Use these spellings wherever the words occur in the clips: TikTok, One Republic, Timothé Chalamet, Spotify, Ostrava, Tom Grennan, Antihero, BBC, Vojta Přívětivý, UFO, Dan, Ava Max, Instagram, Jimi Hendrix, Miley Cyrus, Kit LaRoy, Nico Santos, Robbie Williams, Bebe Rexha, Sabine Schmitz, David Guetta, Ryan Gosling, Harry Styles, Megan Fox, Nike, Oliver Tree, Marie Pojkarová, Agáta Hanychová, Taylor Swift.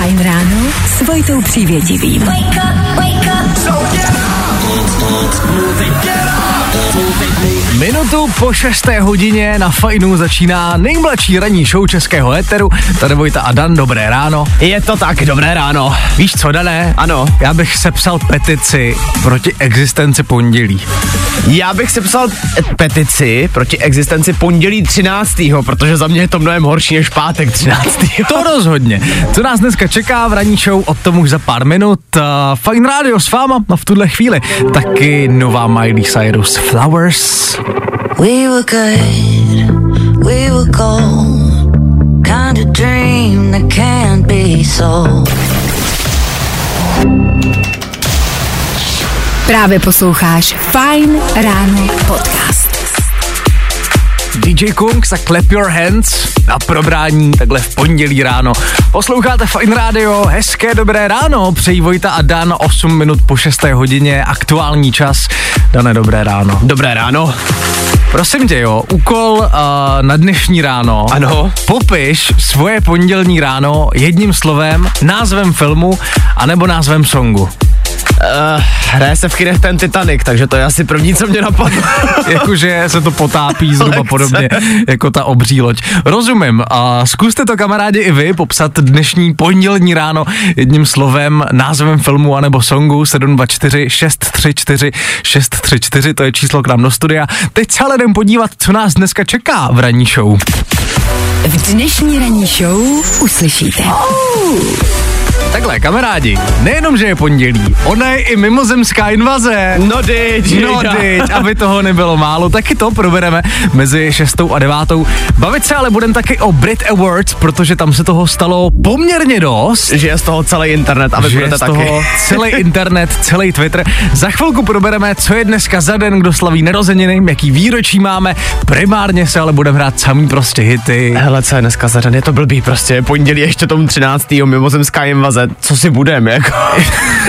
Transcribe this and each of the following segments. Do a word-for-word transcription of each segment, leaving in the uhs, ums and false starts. Fajn ráno s Vojtou Přívětivým. Wake up, wake up. So get up. Minutu po šesté hodině na Fajnu začíná nejmladší ranní show českého éteru. Tady Vojta a Dan, dobré ráno. Je to tak, dobré ráno. Víš co, Dané? Ano. Já bych sepsal petici proti existenci pondělí. Já bych sepsal petici proti existenci pondělí třináctého, protože za mě je to mnohem horší než pátek třináctého. To rozhodně. Co nás dneska čeká v ranní show, o tom už za pár minut. Uh, Fajn rádio s váma a v tuhle chvíli taky nová Miley Cyrus Flowers. We were good, we were cold, kind of dream that can't be sold. Právě posloucháš Fajn ráno podcast. dý džej Kungs a Clap Your Hands na probrání takhle v pondělí ráno. Posloucháte Fajn rádio, hezké dobré ráno, přeji Vojta a Dan, osm minut po šesté hodině, aktuální čas. Dane, dobré ráno. Dobré ráno. Prosím tě, jo, úkol uh, na dnešní ráno. Ano. Popiš svoje pondělní ráno jedním slovem, názvem filmu anebo názvem songu. Uh, hraje se v kinech ten Titanic, takže to je asi první, co mě napadlo. Jakože se to potápí zhruba podobně jako ta obří loď. Rozumím, a zkuste to, kamarádi, i vy popsat dnešní pondělní ráno jedním slovem, názvem filmu anebo songu. Sedm dva čtyři šest tři čtyři šest tři čtyři, to je číslo k nám do studia. Teď se ale jdem podívat, co nás dneska čeká v ranní show. V dnešní ranní show uslyšíte. Oh. Takhle, kamarádi, nejenom, že je pondělí, ona je i mimozemská invaze. No dyť, no dyť, aby toho nebylo málo, taky to probereme mezi šestou a devátou. Bavit se ale budeme taky o Brit Awards, protože tam se toho stalo poměrně dost. Že je z toho celý internet, aby budete taky. Že je z toho celý internet, celý Twitter. Za chvilku probereme, co je dneska za den, kdo slaví narozeniny, jaký výročí máme. Primárně se ale budeme hrát samý prostě hity. Hele, co je dneska za den, je to blbý prostě, pondělí ještě tomu třináctého mimozemská invaze. Co si budeme, jako?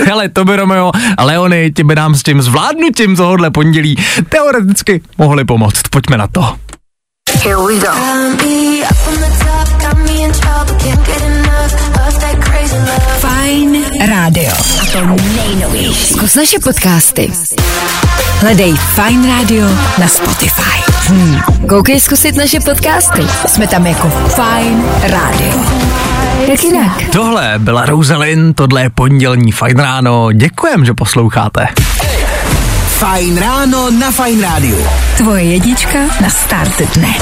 Hele, to by Romeo a Leony, ti by nám s tím zvládnutím tohohle pondělí teoreticky mohli pomoct. Pojďme na to. Here we go. Fajn rádio. A to nejnovější. Zkus naše podcasty. Hledej Fajn rádio na Spotify. Hmm. Koukej zkusit naše podcasty. Jsme tam jako Fajn rádio. Tak jinak. Tohle byla Rosalyn, tohle je pondělní Fajn ráno. Děkujem, že posloucháte. Fajn ráno na Fajn rádiu. Tvoje jednička na start dne.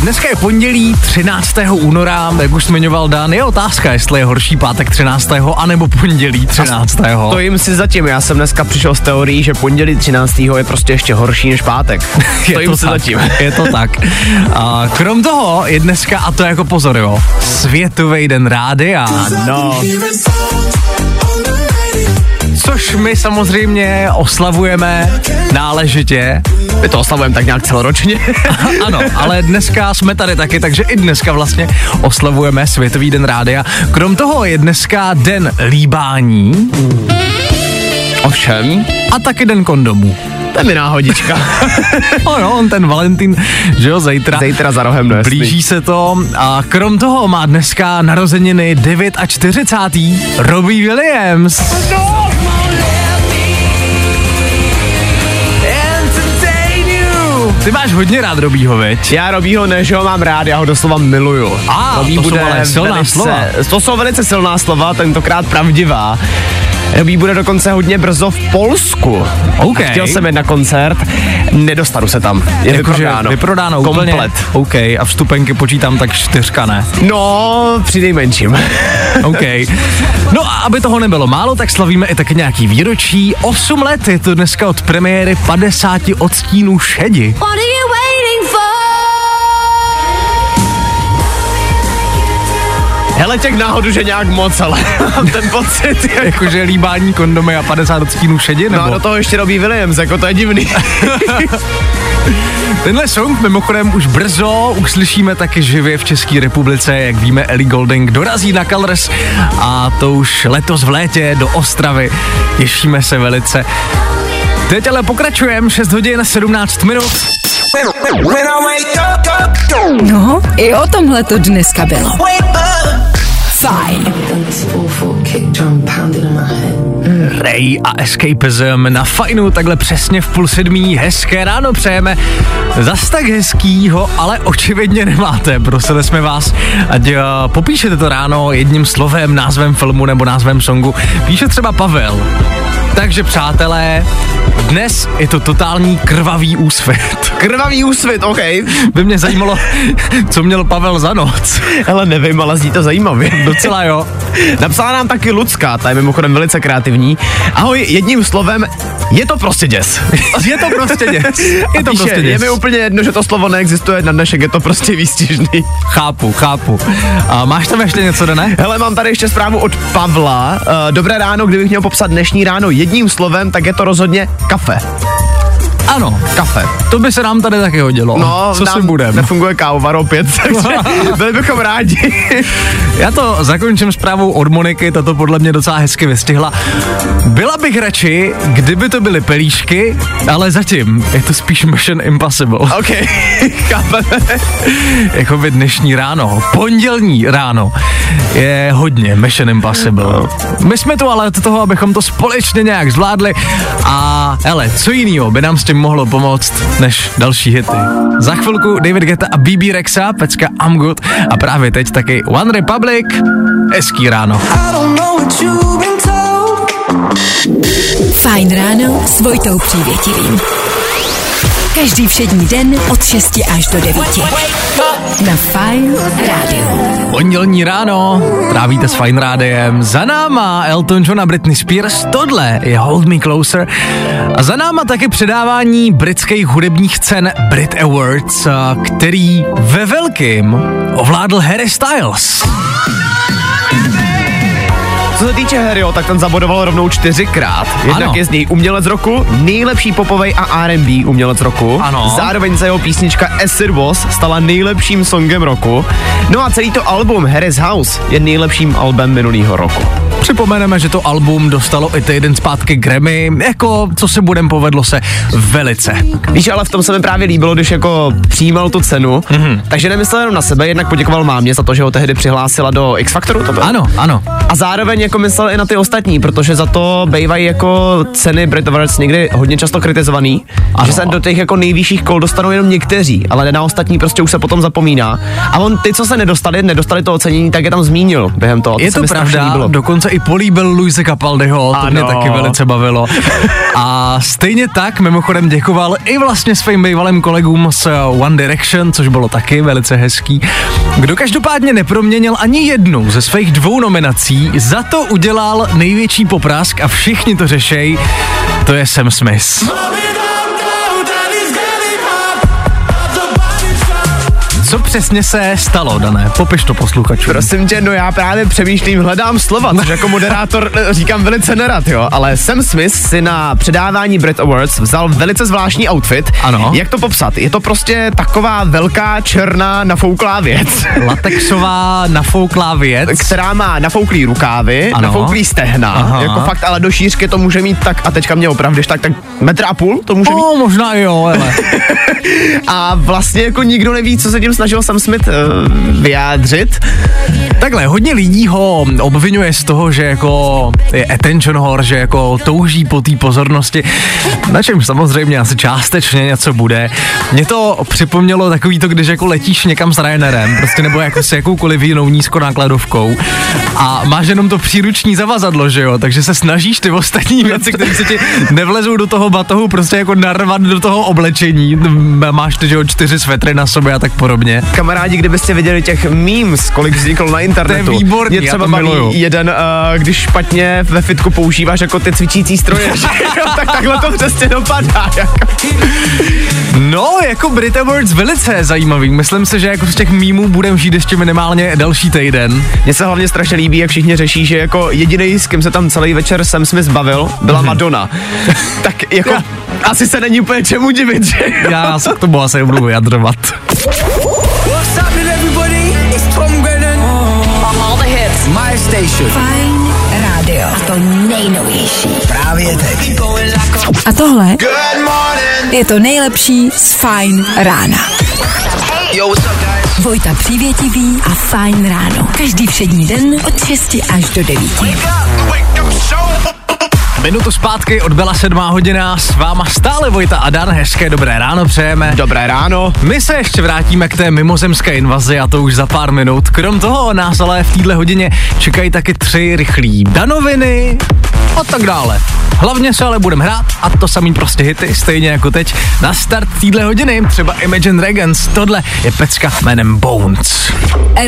Dneska je pondělí třináctého února, jak už zmiňoval Dan, je otázka, jestli je horší pátek třináctého anebo pondělí třináctého. To jim si zatím, já jsem dneska přišel s teorií, že pondělí třináctého je prostě ještě horší než pátek. Je to jim to si tak. Zatím. Je to tak. A krom toho je dneska, a to jako pozor, jo, Světový den rádia. No. Což my samozřejmě oslavujeme náležitě. My to oslavujeme tak nějak celoročně. Ano, ale dneska jsme tady taky, takže i dneska vlastně oslavujeme Světový den rádia. Krom toho je dneska den líbání. Ovšem. A taky den kondomů. To je mi náhodička. O jo, on ten Valentín, že jo, zejtra. Zejtra za rohem, no blíží se to. A krom toho má dneska narozeniny čtyřicátý devátý Robbie Williams. No! Ty máš hodně rád Robího, veď? Já Robího ne, že ho mám rád, já ho doslova miluju. A, Robí to bude jsou silná velice, slova. To jsou velice silná slova, tentokrát pravdivá. Robí bude dokonce hodně brzo v Polsku. Okay. Chtěl jsem jít na koncert, nedostanu se tam. Je jako vyprodáno. Vyprodáno komplet. Úplně. OK, a vstupenky počítám tak čtyřka, ne? No, při nejmenším. OK. No a aby toho nebylo málo, tak slavíme i taky nějaký výročí. Osm let je to dneska od premiéry padesát odstínů šedi. Hele, těch náhodu, že nějak moc, ale mám ten pocit. Jakože líbání, kondomy a padesát odstínů šedi, nebo? No do toho ještě Robbie Williams, jako to je divný. Tenhle song mimochodem už brzo uslyšíme taky živě v České republice. Jak víme, Ellie Goulding dorazí na Colors a to už letos v létě do Ostravy. Těšíme se velice. Teď ale pokračujeme, šest hodin sedmnáct minut. No, i o tomhle to dneska bylo. Fajn. Ray a Escapism na Fajnu, takhle přesně v půl sedmí. Hezké ráno přejeme. Zas tak hezkýho, ale očividně nemáte. Prosili jsme vás, ať popíšete to ráno jedním slovem, názvem filmu nebo názvem songu. Píše třeba Pavel. Takže přátelé, dnes je to totální krvavý úsvit. Krvavý úsvit, ok. By mě zajímalo, co měl Pavel za noc. Hele, nevím, ale zní to zajímavě. Docela jo. Napsala nám taky Lucka, ta je mimochodem velice kreativní. Ahoj, jedním slovem, je to prostě děs. Je to prostě děs. Je to prostě děs. Je mi úplně jedno, že to slovo neexistuje na dnešek, je to prostě výstižný. Chápu, chápu. A máš tam ještě něco, Dané? Hele, mám tady ještě zprávu od Pavla. Dobré ráno, kdybych měl popsat dnešní ráno jedním slovem, tak je to rozhodně kafe. Ano, kafe. To by se nám tady taky hodilo. No, co si budeme? Nefunguje kávovar opět, takže byli bychom rádi. Já to zakončím zprávou od Moniky, tato podle mě docela hezky vystihla. Byla bych radši, kdyby to byly pelíšky, ale zatím je to spíš Mission Impossible. Ok, chápeme. Jakoby dnešní ráno, pondělní ráno, je hodně Mission Impossible. No. My jsme tu ale od toho, abychom to společně nějak zvládli a hele, co jinýho by nám s tím mohlo pomoct než další hity. Za chvilku David Guetta a Bebe Rexha, pecka I'm Good a právě teď taky One Republic. Hezký ráno. Fajn ráno s Vojtou Přívětivým. Každý všední den od šesti až do devíti. Na Fajn rádiu. Pondělní ráno trávíte s Fajn rádiem. Za náma Elton John a Britney Spears. Tohle je Hold Me Closer. A za náma taky předávání britských hudebních cen Brit Awards, který ve velkým ovládl Harry Styles. Co se týče Harryho, tak ten zabodoval rovnou čtyřikrát. Jednak ano. Je z něj umělec roku, nejlepší popovej a R and B umělec roku. Ano. Zároveň se jeho písnička As It Was stala nejlepším songem roku. No a celý to album Harry's House je nejlepším albem minulýho roku. Připomeneme, že to album dostalo i týden zpátky Grammy, jako co se budem povedlo se velice. Víš, ale v tom se mi právě líbilo, když jako přijímal tu cenu, mm-hmm. takže nemyslel jenom na sebe, jednak poděkoval mámě za to, že ho tehdy přihlásila do X Factoru. To bylo. Ano, ano. A zároveň jako myslel i na ty ostatní, protože za to bývají jako ceny Brit Awards někdy hodně často kritizovaný, ano. Že se do těch jako nejvyšších kol dostanou jenom někteří, ale na ostatní prostě už se potom zapomíná. A on ty, co se nedostali, nedostali to ocenění, tak je tam zmínil během toho. Je to pravda, dokonce i políbil Luise Capaldiho, to ano. Mě taky velice bavilo. A stejně tak mimochodem děkoval i vlastně svým bývalým kolegům z One Direction, což bylo taky velice hezký. Kdo každopádně neproměnil ani jednu ze svých dvou nominací, za to udělal největší poprask a všichni to řešejí, to je Sam Smith. Co přesně se stalo, Dané? Popiš to posluchačům. Prosím tě, no já právě přemýšlím, hledám slova, což jako moderátor říkám velice nerad, jo, ale Sam Smith si na předávání Brit Awards vzal velice zvláštní outfit. Ano. Jak to popsat? Je to prostě taková velká černá nafouklá věc. Latexová nafouklá věc. Která má nafouklý rukávy, ano. Nafouklý stehna. Aha. Jako fakt, ale do šířky to může mít tak, a teďka mě opravdeš tak, tak metr a půl to může o, mít. O, možná jo, ale. A vlastně jako nikdo neví, co se tím snažil Sam Smith uh, vyjádřit. Takhle, hodně lidí ho obvinuje z toho, že jako je attention whore, že jako touží po té pozornosti, na čem samozřejmě asi částečně něco bude. Mně to připomnělo takový to, když jako letíš někam s Ryanairem, prostě nebo jako s jakoukoliv jinou nízkonákladovkou a máš jenom to příruční zavazadlo, že jo, takže se snažíš ty ostatní věci, které se ti nevlezou do toho batohu, prostě jako narvat do toho oblečení. Máš ty, že jo, čtyři svetry na sobě a tak podobně. Kamarádi, kdybyste viděli těch memes, kolik vzniklo na internetu. To je výborný, mě třeba baví jeden, uh, když špatně ve fitku používáš jako ty cvičící stroje, tak takhle to přesně dopadá. Jako. No, jako Brit Awards velice zajímavý. Myslím si, že jako z těch mýmů budeme žít ještě minimálně další týden. Mně se hlavně strašně líbí, jak všichni řeší, že jako jedinej, s kým se tam celý večer Sam Smith bavil, byla mm-hmm. Madonna. Tak jako já. Asi se není úplně čemu divit, že jo? Já se k tomu asi budu vyjadřovat. What's up everybody? It's Tom Grennan. Oh, all the hits. My station. Fajn rádio. A to nejnovější. Právě teď. A tohle je to nejlepší z Fajn rána. Hey. Yo, what's up, guys? Vojta Přívětivý a Fajn ráno. Každý všední den od šesti až do devíti. Minutu zpátky odbyla sedmá hodina, s váma stále Vojta a Dan, hezké dobré ráno přejeme. Dobré ráno. My se ještě vrátíme k té mimozemské invazi a to už za pár minut. Krom toho nás ale v téhle hodině čekají taky tři rychlí danoviny a tak dále. Hlavně se ale budeme hrát a to samý prostě hity, stejně jako teď. Na start téhle hodiny třeba Imagine Dragons, tohle je pecka jménem Bones.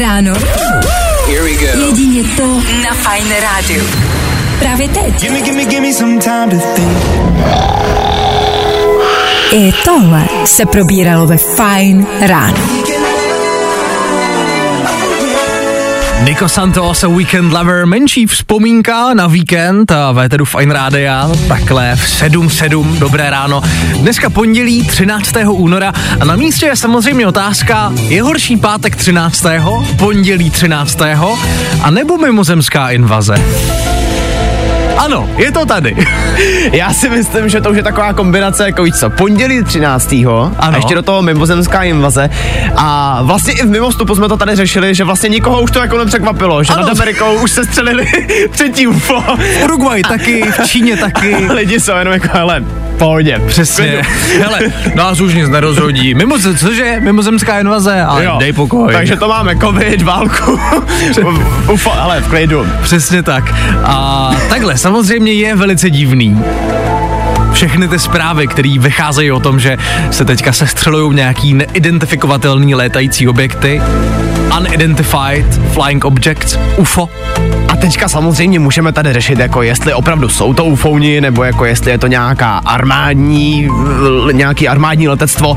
Ráno. Here we go. Jedině to na Fajn rádiu. Právě teď. Give me, give me, give me some time to think. I tohle se probíralo ve Fajn ráno. Nico Santos a Weekend Lover, menší vzpomínka na víkend a véteru Fajn rádia, takhle v sedm sedm, dobré ráno. Dneska pondělí třináctého února a na místě je samozřejmě otázka, je horší pátek třináctého, pondělí třináctého a nebo mimozemská invaze? Ano, je to tady. Já si myslím, že to už je taková kombinace, jako víc co, pondělí třináctého Ano. A ještě do toho mimozemská invaze. A vlastně i v mimostupu jsme to tady řešili, že vlastně nikoho už to jako nepřekvapilo, že ano. Nad Amerikou už se střelili třetí ú ef ó. V Uruguay taky, v Číně taky. Lidi jsou jenom jako, hele, pohodě. Přesně. Hele, nás už nic nerozhodí. Mimo, cože? Mimozemská invaze? Ale jo, dej pokoj. Takže to máme covid, válku. ú ef ó, hele, v klidu. Přesně tak. A takhle, samozřejmě je velice divný. Všechny ty zprávy, které vycházejí o tom, že se teďka sestřelujou nějaký neidentifikovatelný létající objekty, unidentified flying objects, ú ef ó. A teďka samozřejmě můžeme tady řešit, jako jestli opravdu jsou to ú ef óni, nebo jako jestli je to nějaká armádní, nějaký armádní letectvo.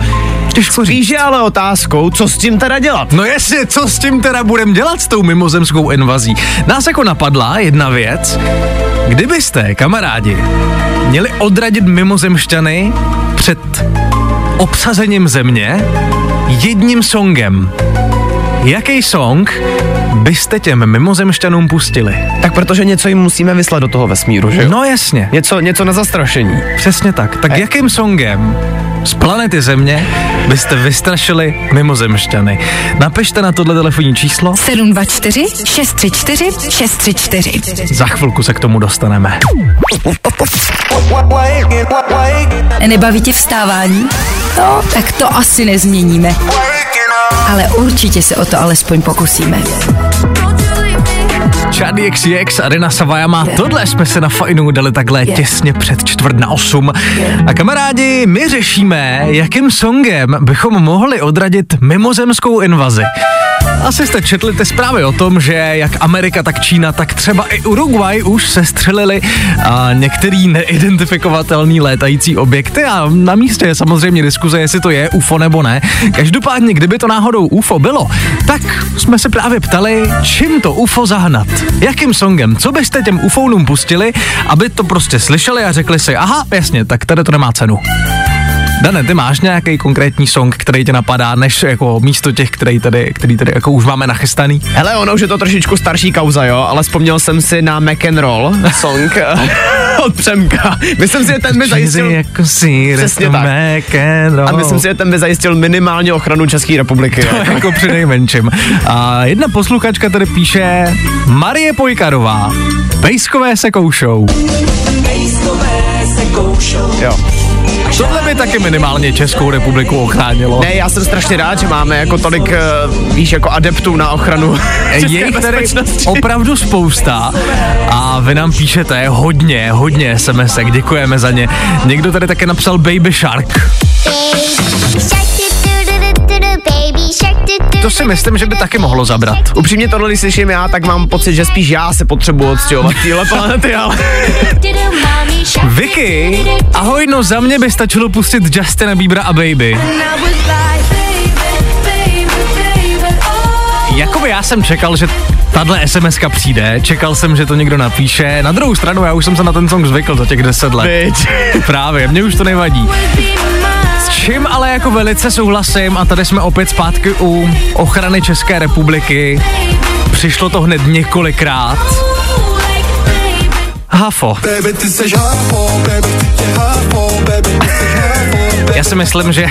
Těžko říct, je ale otázkou, co s tím teda dělat. No jestli, co s tím teda budeme dělat s tou mimozemskou invazí. Nás jako napadla jedna věc. Kdybyste, kamarádi, měli odradit mimozemšťany před obsazením země jedním songem, jaký song byste těm mimozemšťanům pustili? Tak protože něco jim musíme vyslat do toho vesmíru, že jo? No jasně. Něco, něco na zastrašení. Přesně tak. Tak e- jakým songem z planety Země byste vystrašili mimozemšťany? Napište na tohle telefonní číslo sedm dva čtyři šest tři čtyři šest tři čtyři. Za chvilku se k tomu dostaneme. Nebaví tě vstávání? No, tak to asi nezměníme. Ale určitě se o to alespoň pokusíme. Chadi iks iks a Rina Savajama. Yeah. Tohle jsme se na Fajnu dali takhle yeah. těsně před čtvrt na osm. Yeah. A kamarádi, my řešíme, jakým songem bychom mohli odradit mimozemskou invazi. Asi jste četli ty zprávy o tom, že jak Amerika, tak Čína, tak třeba i Uruguay už sestřelili některý neidentifikovatelný létající objekty a na místě je samozřejmě diskuze, jestli to je ú ef ó nebo ne. Každopádně, kdyby to náhodou ú ef ó bylo, tak jsme se právě ptali, čím to ú ef ó zahnat. Jakým songem? Co byste těm ú ef ónům pustili, aby to prostě slyšeli a řekli si, aha, jasně, tak tady to nemá cenu. Dane, ty máš nějaký konkrétní song, který tě napadá, než jako místo těch, který tady, který tady jako už máme nachystaný? Hele, ono už je to trošičku starší kauza, jo, ale vzpomněl jsem si na Mac and Roll song od Přemka. Myslím si, že ten by zajistil... Jako přesně tak. A myslím si, že ten by zajistil minimálně ochranu České republiky. To jo? Jako přinejmenším. A jedna posluchačka tady píše Marie Pojkarová. Pejskové se koušou. Pejskové se koušou. Jo. Tohle by taky minimálně Českou republiku ochránilo. Ne, já jsem strašně rád, že máme jako tolik, víš, jako adeptů na ochranu české bezpečnosti. Opravdu spousta a vy nám píšete hodně, hodně es em esek, děkujeme za ně. Někdo tady také napsal Baby Shark. To si myslím, že by taky mohlo zabrat. Upřímně tohle, když slyším já, tak mám pocit, že spíš já se potřebuji odstěhovat týhle planety, ale... Vicky, ahoj, no za mě by stačilo pustit Justina Biebera a Baby. Jakoby já jsem čekal, že tahle es em eska přijde, čekal jsem, že to někdo napíše. Na druhou stranu, já už jsem se na ten song zvykl za těch deset let. Byť. Právě, mně už to nevadí. Čím ale jako velice souhlasím a tady jsme opět zpátky u ochrany České republiky. Přišlo to hned několikrát. Hafo. Baby, ty seš hafo, baby, ty tě hafo, baby, ty seš hafo, Já si myslím, že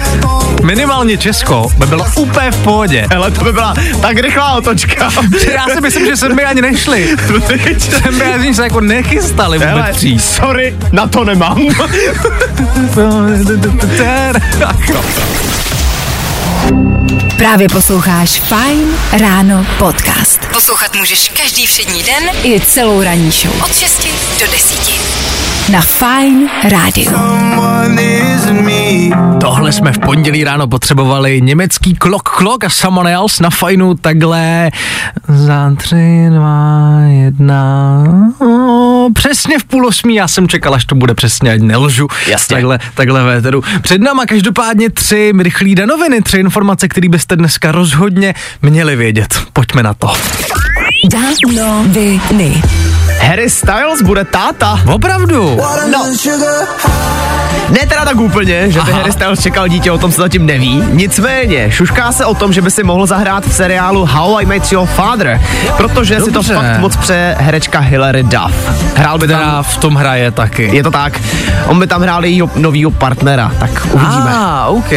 minimálně Česko by bylo úplně v pohodě. Hele, to by byla tak rychlá otočka. Já si myslím, že sem by ani nešli. Sem by ani se jako nechystali vůbec přijít. Sorry, na to nemám. Právě posloucháš Fajn ráno podcast. Poslouchat můžeš každý všední den i celou ranní show. Od šesti do deseti. Na Fajn rádiu. Tohle jsme v pondělí ráno potřebovali. Německý klok klok a someone else na Fajnu takhle. Za tři, dva, jedna. O, přesně v půl osmí. Já jsem čekal, až to bude přesně, ať nelžu. Jasně. Takhle, takhle véteru. Před náma každopádně tři rychlí danoviny, tři informace, které byste dneska rozhodně měli vědět. Pojďme na to. Danoviny. Harry Styles bude táta. Opravdu? No. Ne teda tak úplně, že by Harry Styles čekal dítě, o tom se zatím neví. Nicméně, šušká se o tom, že by si mohl zahrát v seriálu How I Made Your Father, protože dobře. Si to fakt moc přeje herečka Hilary Duff. Hrál by teda tam, v tom hraje taky. Je to tak. On by tam hrál jejího novýho partnera, tak uvidíme. Ah, ok.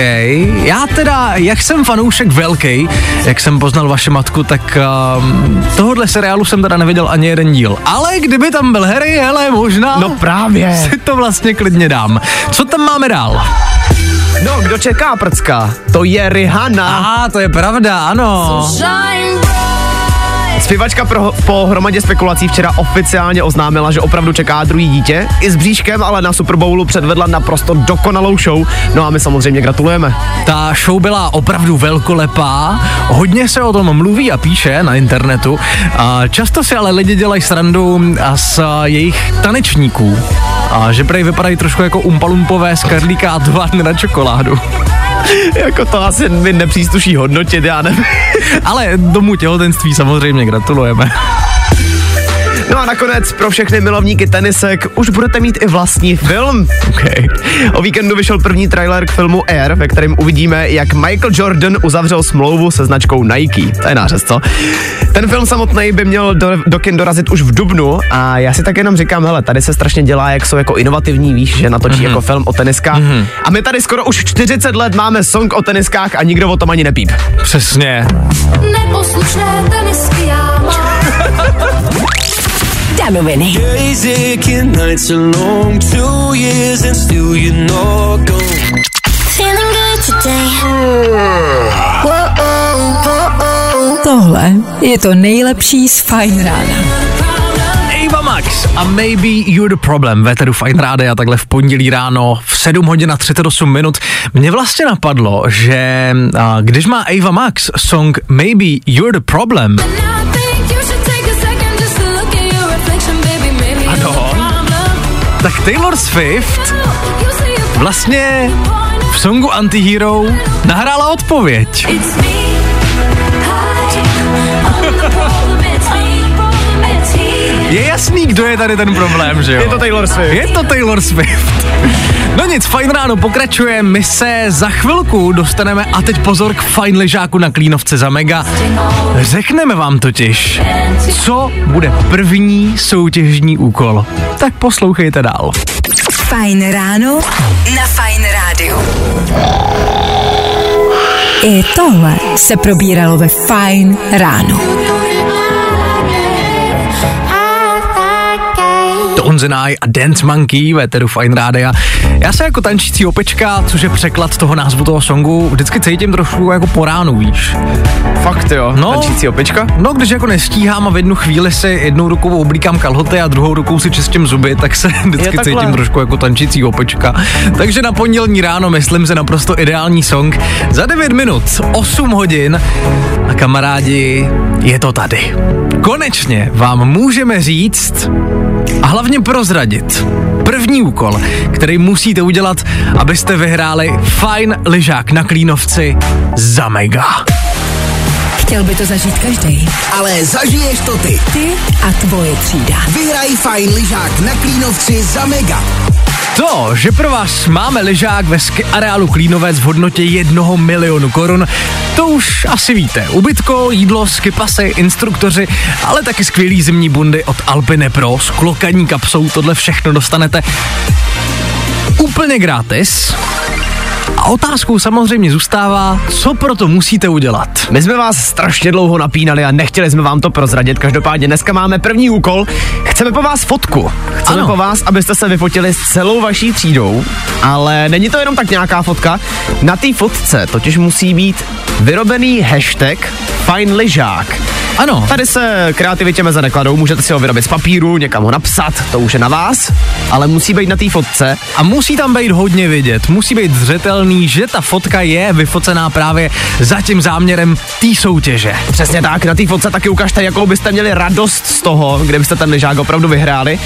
Já teda, jak jsem fanoušek velký, jak jsem poznal vaši matku, tak um, tohohle seriálu jsem teda neviděl ani jeden díl. Ale kdyby tam byl Harry, hele, možná... No právě. Si to vlastně klidně dám. Co tam máme dál? No, kdo čeká prcka? To je Rihanna. Aha, to je pravda, ano. Zpěvačka pro, po hromadě spekulací včera oficiálně oznámila, že opravdu čeká druhý dítě. I s bříškem, ale na Super Bowlu předvedla naprosto dokonalou show. No a my samozřejmě gratulujeme. Ta show byla opravdu velkolepá. Hodně se o tom mluví a píše na internetu. A často si ale lidi dělají srandu z jejich tanečníků. A že prej vypadají trošku jako umpalumpové z Karlíka a továrny na čokoládu. Jako to asi mi nepřísluší hodnotit, já nevím. Ale domů těhotenství samozřejmě gratulujeme. No a nakonec pro všechny milovníky tenisek už budete mít i vlastní film. Okay. O víkendu vyšel první trailer k filmu Air, ve kterém uvidíme, jak Michael Jordan uzavřel smlouvu se značkou Nike. To je nářez, co? Ten film samotný by měl do, do kin dorazit už v dubnu a já si tak jenom říkám, hele, tady se strašně dělá, jak jsou jako inovativní, víš, že natočí mm-hmm. jako film o teniskách. Mm-hmm. A my tady skoro už čtyřicet let máme song o teniskách a nikdo o tom ani nepíp. Přesně. Neposlušné tenisky já mám. Danoviny. Tohle je to nejlepší z Fajn rána. Ava Max a Maybe You're the Problem. Véteru Fajn ráde a takhle v pondělí ráno v sedm hodin a třicet osm minut. Mně vlastně napadlo, že a, když má Ava Max song Maybe You're the Problem, tak Taylor Swift vlastně v songu Antihero nahrála odpověď. Je jasný, kdo je tady ten problém, že jo? Je to Taylor Swift. Je to Taylor Swift. No nic, Fajn ráno pokračuje, my se za chvilku dostaneme a teď pozor k fajn ležáku na Klínovce za Mega. Řekneme vám totiž, co bude první soutěžní úkol. Tak poslouchejte dál. Fajn ráno na Fajn rádiu. I tohle se probíralo ve Fajn ráno. Onzenaj a Dance Monkey, véteru Fajn rádia. Já se jako tančící opečka, což je překlad toho názvu toho songu, vždycky cítím trošku jako po ránu, víš. Fakt jo, no, tančící opečka? No, když jako nestíhám a v jednu chvíli si jednou rukou oblíkám kalhoty a druhou rukou si čistím zuby, tak se vždycky cítím trošku jako tančící opečka. Takže na pondělní ráno myslím se naprosto ideální song. Za devět minut, osm hodin a kamarádi, je to tady. Konečně vám můžeme říct a hlavně prozradit první úkol, který musíte udělat, abyste vyhráli fajn lyžák na Klínovci za Mega. Chtěl by to zažít každý, ale zažiješ to ty. Ty a tvoje třída. Vyhraj fajn lyžák na Klínovci za Mega. To, že pro vás máme lyžák ve ski areálu Klínovec v hodnotě jednoho milionu korun, to už asi víte. Ubytko, jídlo, skipasy, instruktoři, ale taky skvělý zimní bundy od Alpine Pro, sklokaní kapsou, tohle všechno dostanete úplně gratis. A otázkou samozřejmě zůstává, co proto musíte udělat. My jsme vás strašně dlouho napínali a nechtěli jsme vám to prozradit. Každopádně dneska máme první úkol. Chceme po vás fotku. Chceme ano. po vás, abyste se vyfotili s celou vaší třídou, ale není to jenom tak nějaká fotka. Na té fotce totiž musí být vyrobený hashtag Fajn lyžák. Ano. Tady se kreativitě meze nekladou, můžete si ho vyrobit z papíru, někam ho napsat, to už je na vás, ale musí být na té fotce a musí tam být hodně vidět, musí být zřetelný, že ta fotka je vyfocená právě za tím záměrem té soutěže. Přesně tak, na té fotce taky ukažte, jakou byste měli radost z toho, kde byste ten lyžák opravdu vyhráli.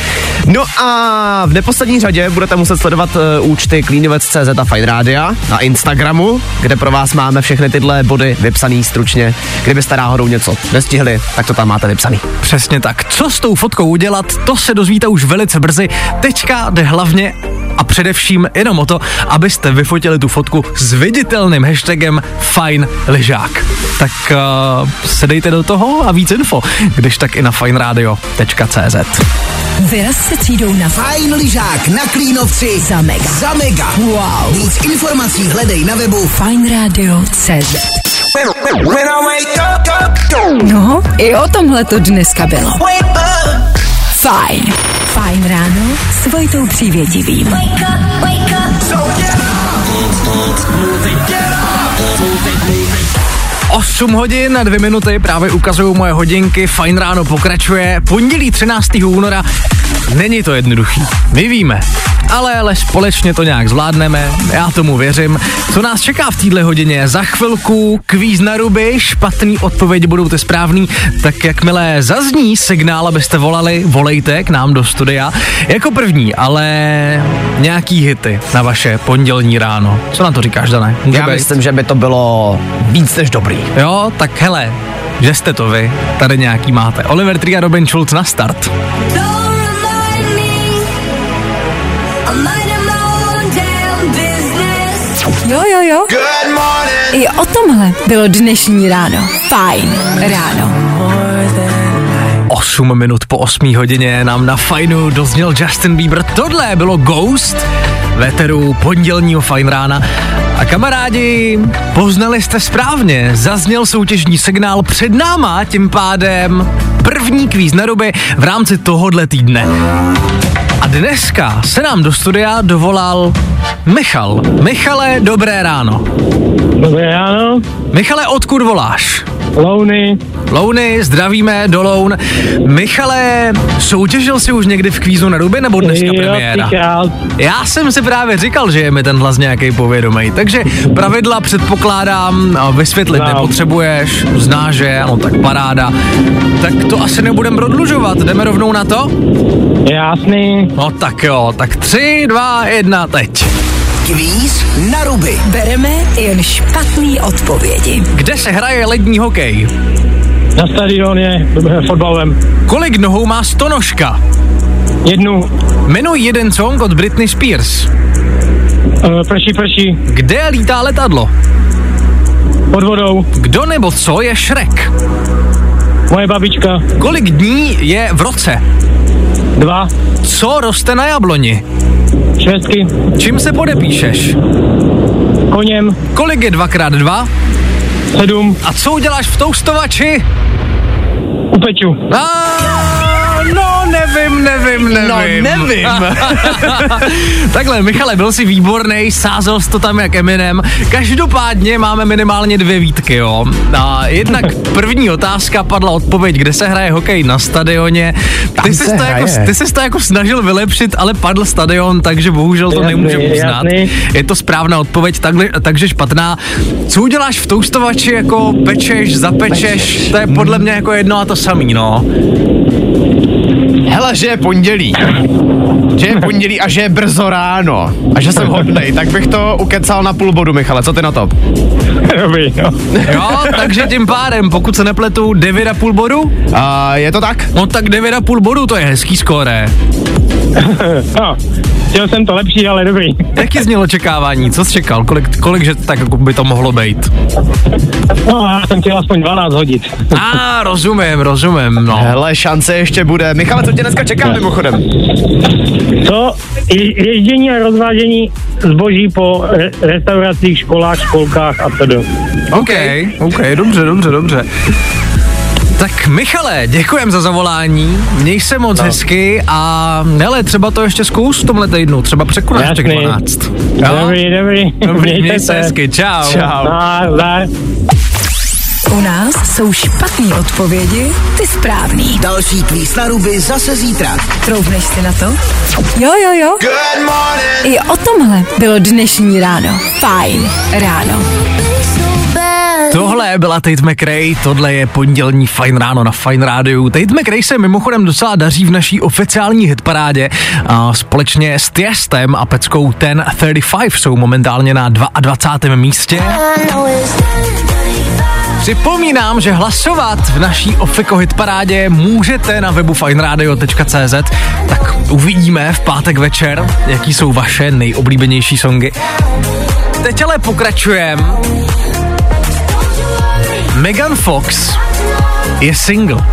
No a v neposlední řadě budete muset sledovat uh, účty Klínovec tečka cé zet a Fajn Rádia na Instagramu, kde pro vás máme všechny tyhle body vypsaný stručně, kdybyste náhodou něco nestihli, tak to tam máte vypsaný. Přesně tak. Co s tou fotkou udělat, to se dozvíte už velice brzy. Teďka jde hlavně a především jenom o to, abyste vyfotili tu fotku s viditelným hashtagem Fajn lyžák. Tak uh, se dejte do toho a víc info, když tak i na fajn rádio tečka cé zet. Vyraz se třídou na Fajn lyžák na Klínovci za mega. Za mega. Wow. Víc informací hledej na webu fajn rádio tečka cé zet. No, i o tomhle to dneska bylo. Fajn. Fajn ráno s Vojtou Přívětivým. osm hodin a dvě minuty právě ukazují moje hodinky. Fajn ráno pokračuje. Pondělí třináctého února. Není to jednoduchý, my víme, ale, ale společně to nějak zvládneme, já tomu věřím. Co nás čeká v téhle hodině? Za chvilku kvíz na ruby, špatný odpovědi budou ty správný, tak jakmile zazní signál, abyste volali, volejte k nám do studia. Jako první, ale nějaký hity na vaše pondělní ráno. Co na to říkáš, Dané? Já být? myslím, že by to bylo víc než dobrý. Jo, tak hele, že jste to vy, tady nějaký máte. Oliver Tree a Robin Schulz na start. Jo, jo, jo. I o tomhle bylo dnešní ráno. Fajn ráno. osm minut po osmé hodině nám na Fajnu dozněl Justin Bieber. Tohle bylo Ghost v éteru pondělního Fajn rána. A kamarádi, poznali jste správně. Zazněl soutěžní signál před náma, tím pádem první kvíz na ruby v rámci tohohle týdne. A dneska se nám do studia dovolal Michal. Michale, dobré ráno. Dobré ráno. Michale, odkud voláš? Louny. Louny, zdravíme do Loun. Michale, soutěžil jsi už někdy v kvízu na ruby, nebo dneska premiéra? Jo, Já jsem si právě říkal, že je mi tenhle z nějakej povědomej, takže pravidla předpokládám, vysvětlit Znám. nepotřebuješ, znáš je, no tak paráda. Tak to asi nebudem prodlužovat, jdeme rovnou na to? Jasný. No tak jo, tak tři, dva, jedna, teď. Kvíz na ruby. Bereme jen špatný odpovědi. Kde se hraje lední hokej? Na stadioně, fotbalovém. Kolik nohou má stonožka? Jednu. Jmenuj jeden song od Britney Spears. Uh, prší, prší. Kde lítá letadlo? Pod vodou. Kdo nebo co je Šrek? Moje babička. Kolik dní je v roce? Dva. Co roste na jabloni? Švestky. Čím se podepíšeš? Koněm. Kolik je dvakrát dva? Sedm. A co uděláš v toustovači? Upeču. Ah, no nevím, nevím, nevím. No nevím. Takhle, Michale, byl jsi výborný, sázel jsi to tam jak Eminem. Každopádně máme minimálně dvě výtky, jo. A jednak první otázka padla odpověď, kde se hraje hokej na stadioně. Ty jsi, to jako, ty jsi to jako snažil vylepšit, ale padl stadion, takže bohužel to nemůžu uznat. Je to správná odpověď, takhle, takže špatná. Co uděláš v toustovači, jako pečeš, zapečeš, to je podle mě jako jedno a to samý, no. Hele, že je pondělí. Že je pondělí a že je brzo ráno. A že jsem hodnej, tak bych to ukecal na půl bodu, Michale, co ty na to? Dobrý, no. Jo, takže tím pádem, pokud se nepletu, devět a půl bodu? A je to tak? No tak devět a půl bodu, to je hezký skóre. No, chtěl jsem to lepší, ale dobrý. Jaký zněl očekávání? Co jsi čekal? Kolik, kolik že tak jako by to mohlo být? No, já jsem chtěl aspoň dvanáct hodit. A, ah, rozumím, rozumím, no. Hele, šance ještě bude. Michale, co tě dneska čeká mimochodem? To ježdění a rozvážení zboží po re- restauracích, školách, školkách a tak. OK, OK, dobře, dobře, dobře. Tak Michale, děkujem za zavolání, měj se moc no. hezky a hele, třeba to ještě zkus v tomhle týdnu, třeba překonáš těch dvanáct. Dobrý, dobrý. Dobrý, měj se hezky, čau. Čau. No, u nás jsou špatný odpovědi, ty správný. Další kvíz na ruby zase zítra. Troubneš si na to? Jo, jo, jo. Good morning. I o tomhle bylo dnešní ráno. Fajn ráno. Tohle byla Tate McRae, tohle je pondělní Fajn ráno na Fajn rádiu. Tate McRae se mimochodem docela daří v naší oficiální hitparádě. A společně s Tiestem a peckou ten thirty-five jsou momentálně na dvacátém druhém místě. Připomínám, že hlasovat v naší Ofiko hitparádě můžete na webu fajnradio tečka cé zet, tak uvidíme v pátek večer, jaký jsou vaše nejoblíbenější songy. Teď ale pokračujeme. Megan Fox je single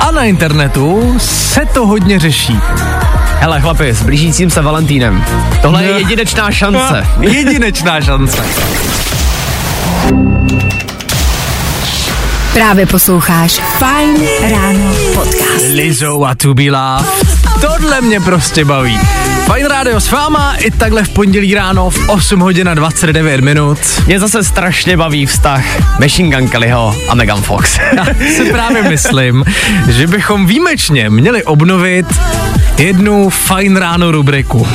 a na internetu se to hodně řeší. Hele chlapi, s blížícím se Valentínem. Tohle je jedinečná šance. Jedinečná šance. Právě posloucháš Fajn ráno podcast. Lizzo a To Be Love. Tohle mě prostě baví. Fajn rádio s váma i takhle v pondělí ráno v osm hodin a dvacet devět minut. Mě zase strašně baví vztah Machine Gun Kellyho a Megan Fox. Já si právě myslím, že bychom výjimečně měli obnovit jednu Fajn ráno rubriku.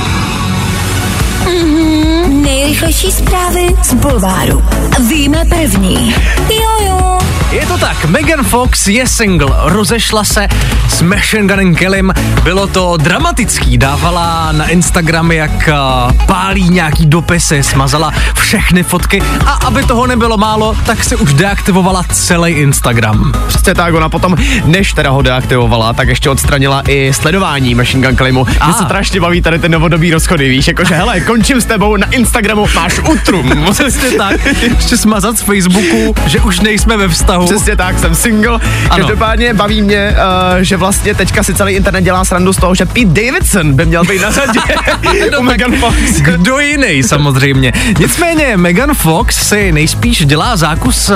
Mm-hmm. Nejrychlejší zprávy z bulváru. Víme první. Jo, jo. Je to tak, Megan Fox je single, rozešla se s Machine Gunem Kellym, bylo to dramatický, dávala na Instagram, jak pálí nějaký dopisy, smazala všechny fotky a aby toho nebylo málo, tak se už deaktivovala celý Instagram. Přesně tak, ona potom, než teda ho deaktivovala, tak ještě odstranila i sledování Machine Gun Kellymu. Mě se strašně baví tady ten novodobý rozchody, víš, jakože hele, končím s tebou, na Instagramu máš utrum. Přesně tak, ještě smazat z Facebooku, že už nejsme ve vztahu. Přesně tak, jsem single. Ano. Každopádně baví mě, uh, že vlastně teďka si celý internet dělá srandu z toho, že Pete Davidson by měl být na řadě no u Megan Fox. Kdo jiný samozřejmě. Nicméně Megan Fox si nejspíš dělá zákus uh,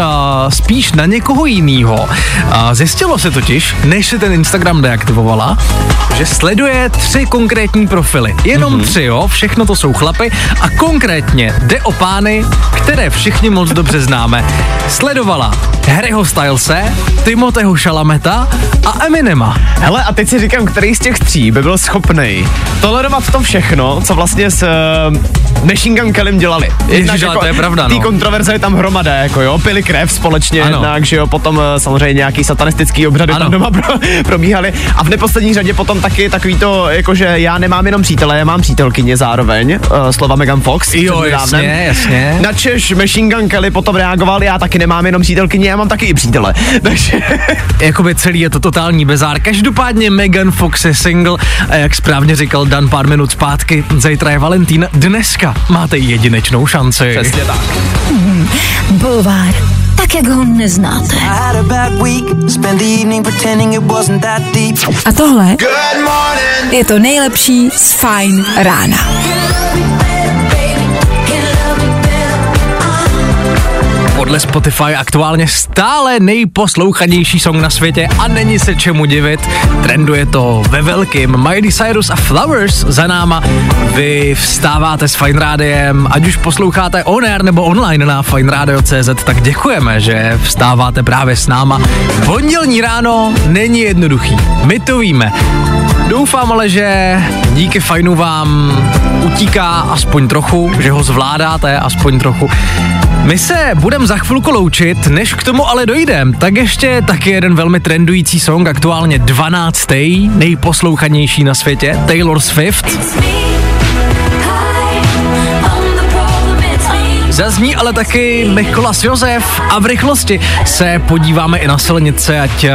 spíš na někoho jinýho. Uh, zjistilo se totiž, než se ten Instagram deaktivovala, že sleduje tři konkrétní profily. Jenom mm-hmm. tři, jo, všechno to jsou chlapy a konkrétně jde o pány, které všichni moc dobře známe. Sledovala Harryho Stylese, Timothého Chalameta a Eminema. Hele, a teď si říkám, který z těch tří by byl schopnej tolerovat to všechno, co vlastně s uh, Machine Gun Kellym dělali. Ježiš, jako, to je pravda, no. Tý kontroverze je tam hromada, jako jo, pili krev společně, ano. Jednak, že jo, potom samozřejmě nějaký satanistický obřady tam doma pro, probíhaly a v neposlední řadě potom taky takový to, jakože já nemám jenom přítele, já mám přítelkyně zároveň, uh, slova Megan Fox. Jo, jasně, jasně. Načež Machine Gun Kelly potom reagoval, já taky nemám jenom přítelkyně, já mám taky i přítele. Takže jakoby celý je to totální bezár. Každopádně Megan Fox je single a jak správně říkal Dan pár minut zpátky, zítra je Valentín, dneska máte jedinečnou šanci. Přesně tak. Mm, bulvár, tak jak ho neznáte. A tohle je to nejlepší z Fajn rána. Podle Spotify aktuálně stále nejposlouchanější song na světě a není se čemu divit. Trenduje to ve velkým. Miley Cyrus a Flowers za náma. Vy vstáváte s Fajn rádiem, ať už posloucháte on air nebo online na fajnradio tečka cé zet, tak děkujeme, že vstáváte právě s náma. Pondělní ráno není jednoduchý. My to víme. Doufám ale, že díky Fajnu vám utíká aspoň trochu, že ho zvládáte aspoň trochu. My se budeme za chvilku loučit, než k tomu ale dojdem, tak ještě taky jeden velmi trendující song, aktuálně dvanáctý nejposlouchanější na světě, Taylor Swift. Zazní ale taky Mikolas Josef a v rychlosti se podíváme i na silnice, ať uh,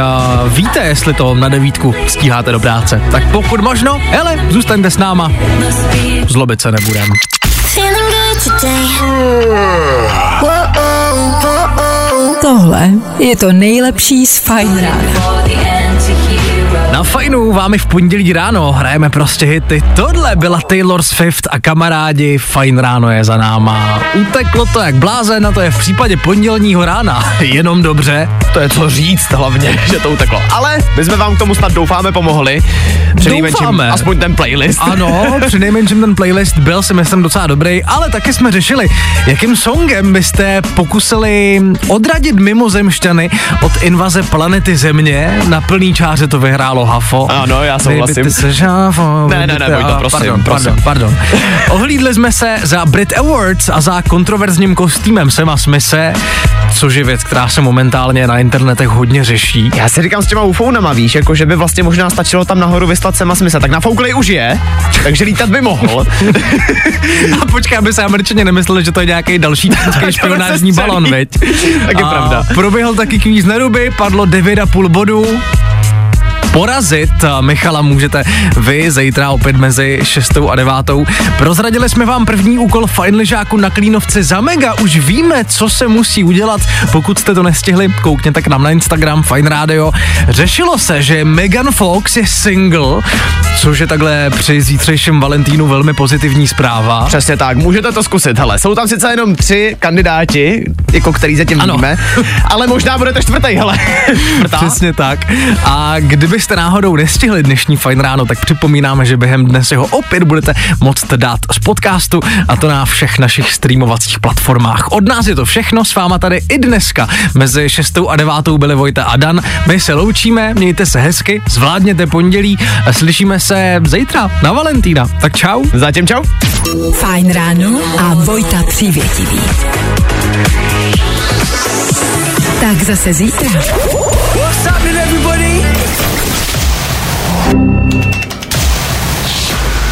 víte, jestli to na devítku stíháte do práce. Tak pokud možno, hele, zůstaňte s náma, zlobit se nebudem. Tohle je to nejlepší z Fajn rána. Na Fajnu, vámi v pondělí ráno, hrajeme prostě hity. Tohle byla Taylor Swift a kamarádi, Fajn ráno je za náma. Uteklo to jak blázen, a to je v případě pondělního rána jenom dobře, to je co říct hlavně, že to uteklo. Ale my jsme vám k tomu snad doufáme pomohli. Přinejmenším aspoň ten playlist. Ano, přinejmenším ten playlist byl si myslím docela dobrý, ale taky jsme řešili, jakým songem byste pokusili odradit mimozemšťany od invaze planety Země. Na plný čáře to vyhrálo Hafo. Ano, já souhlasím. Žávo, ne, ne, ne, neboj to, prosím. Pardon, prosím. pardon, pardon. Ohlídli jsme se za Brit Awards a za kontroverzním kostýmem Sama Smithe, což je věc, která se momentálně na internetech hodně řeší. Já si říkám s těma ufounama, víš, jako že by vlastně možná stačilo tam nahoru vyslat Sama Smithe, tak nafouklej už je, takže lítat by mohl. A počkej, aby se Američané nemysleli, že to je nějaký další čínský špionážní balon, viď? Tak je a pravda. Proběhl taky kvíz na ruby, padlo devět a půl bodů. Porazit Michala můžete vy zítra opět mezi šestou a devátou. Prozradili jsme vám první úkol fajnležáku na Klínovce za mega. Už víme, co se musí udělat. Pokud jste to nestihli, koukněte k nám na Instagram Fajn Radio. Řešilo se, že Megan Fox je single, což je takhle při zítřejším Valentínu velmi pozitivní zpráva. Přesně tak, můžete to zkusit. Hele, jsou tam sice jenom tři kandidáti, jako který zatím víme, ale možná budete čtvrtý, hele. Přesně tak. A kdyby jste náhodou nestihli dnešní Fajn ráno, tak připomínáme, že během dnes ho opět budete moct dát z podcastu, a to na všech našich streamovacích platformách. Od nás je to všechno, s váma tady i dneska mezi šestou a devátou byli Vojta a Dan. My se loučíme, mějte se hezky, zvládněte pondělí a slyšíme se zítra na Valentína. Tak čau. Zatím čau. Fajn ráno a Vojta Přívětivý. Tak zase zítra. What's up, everybody?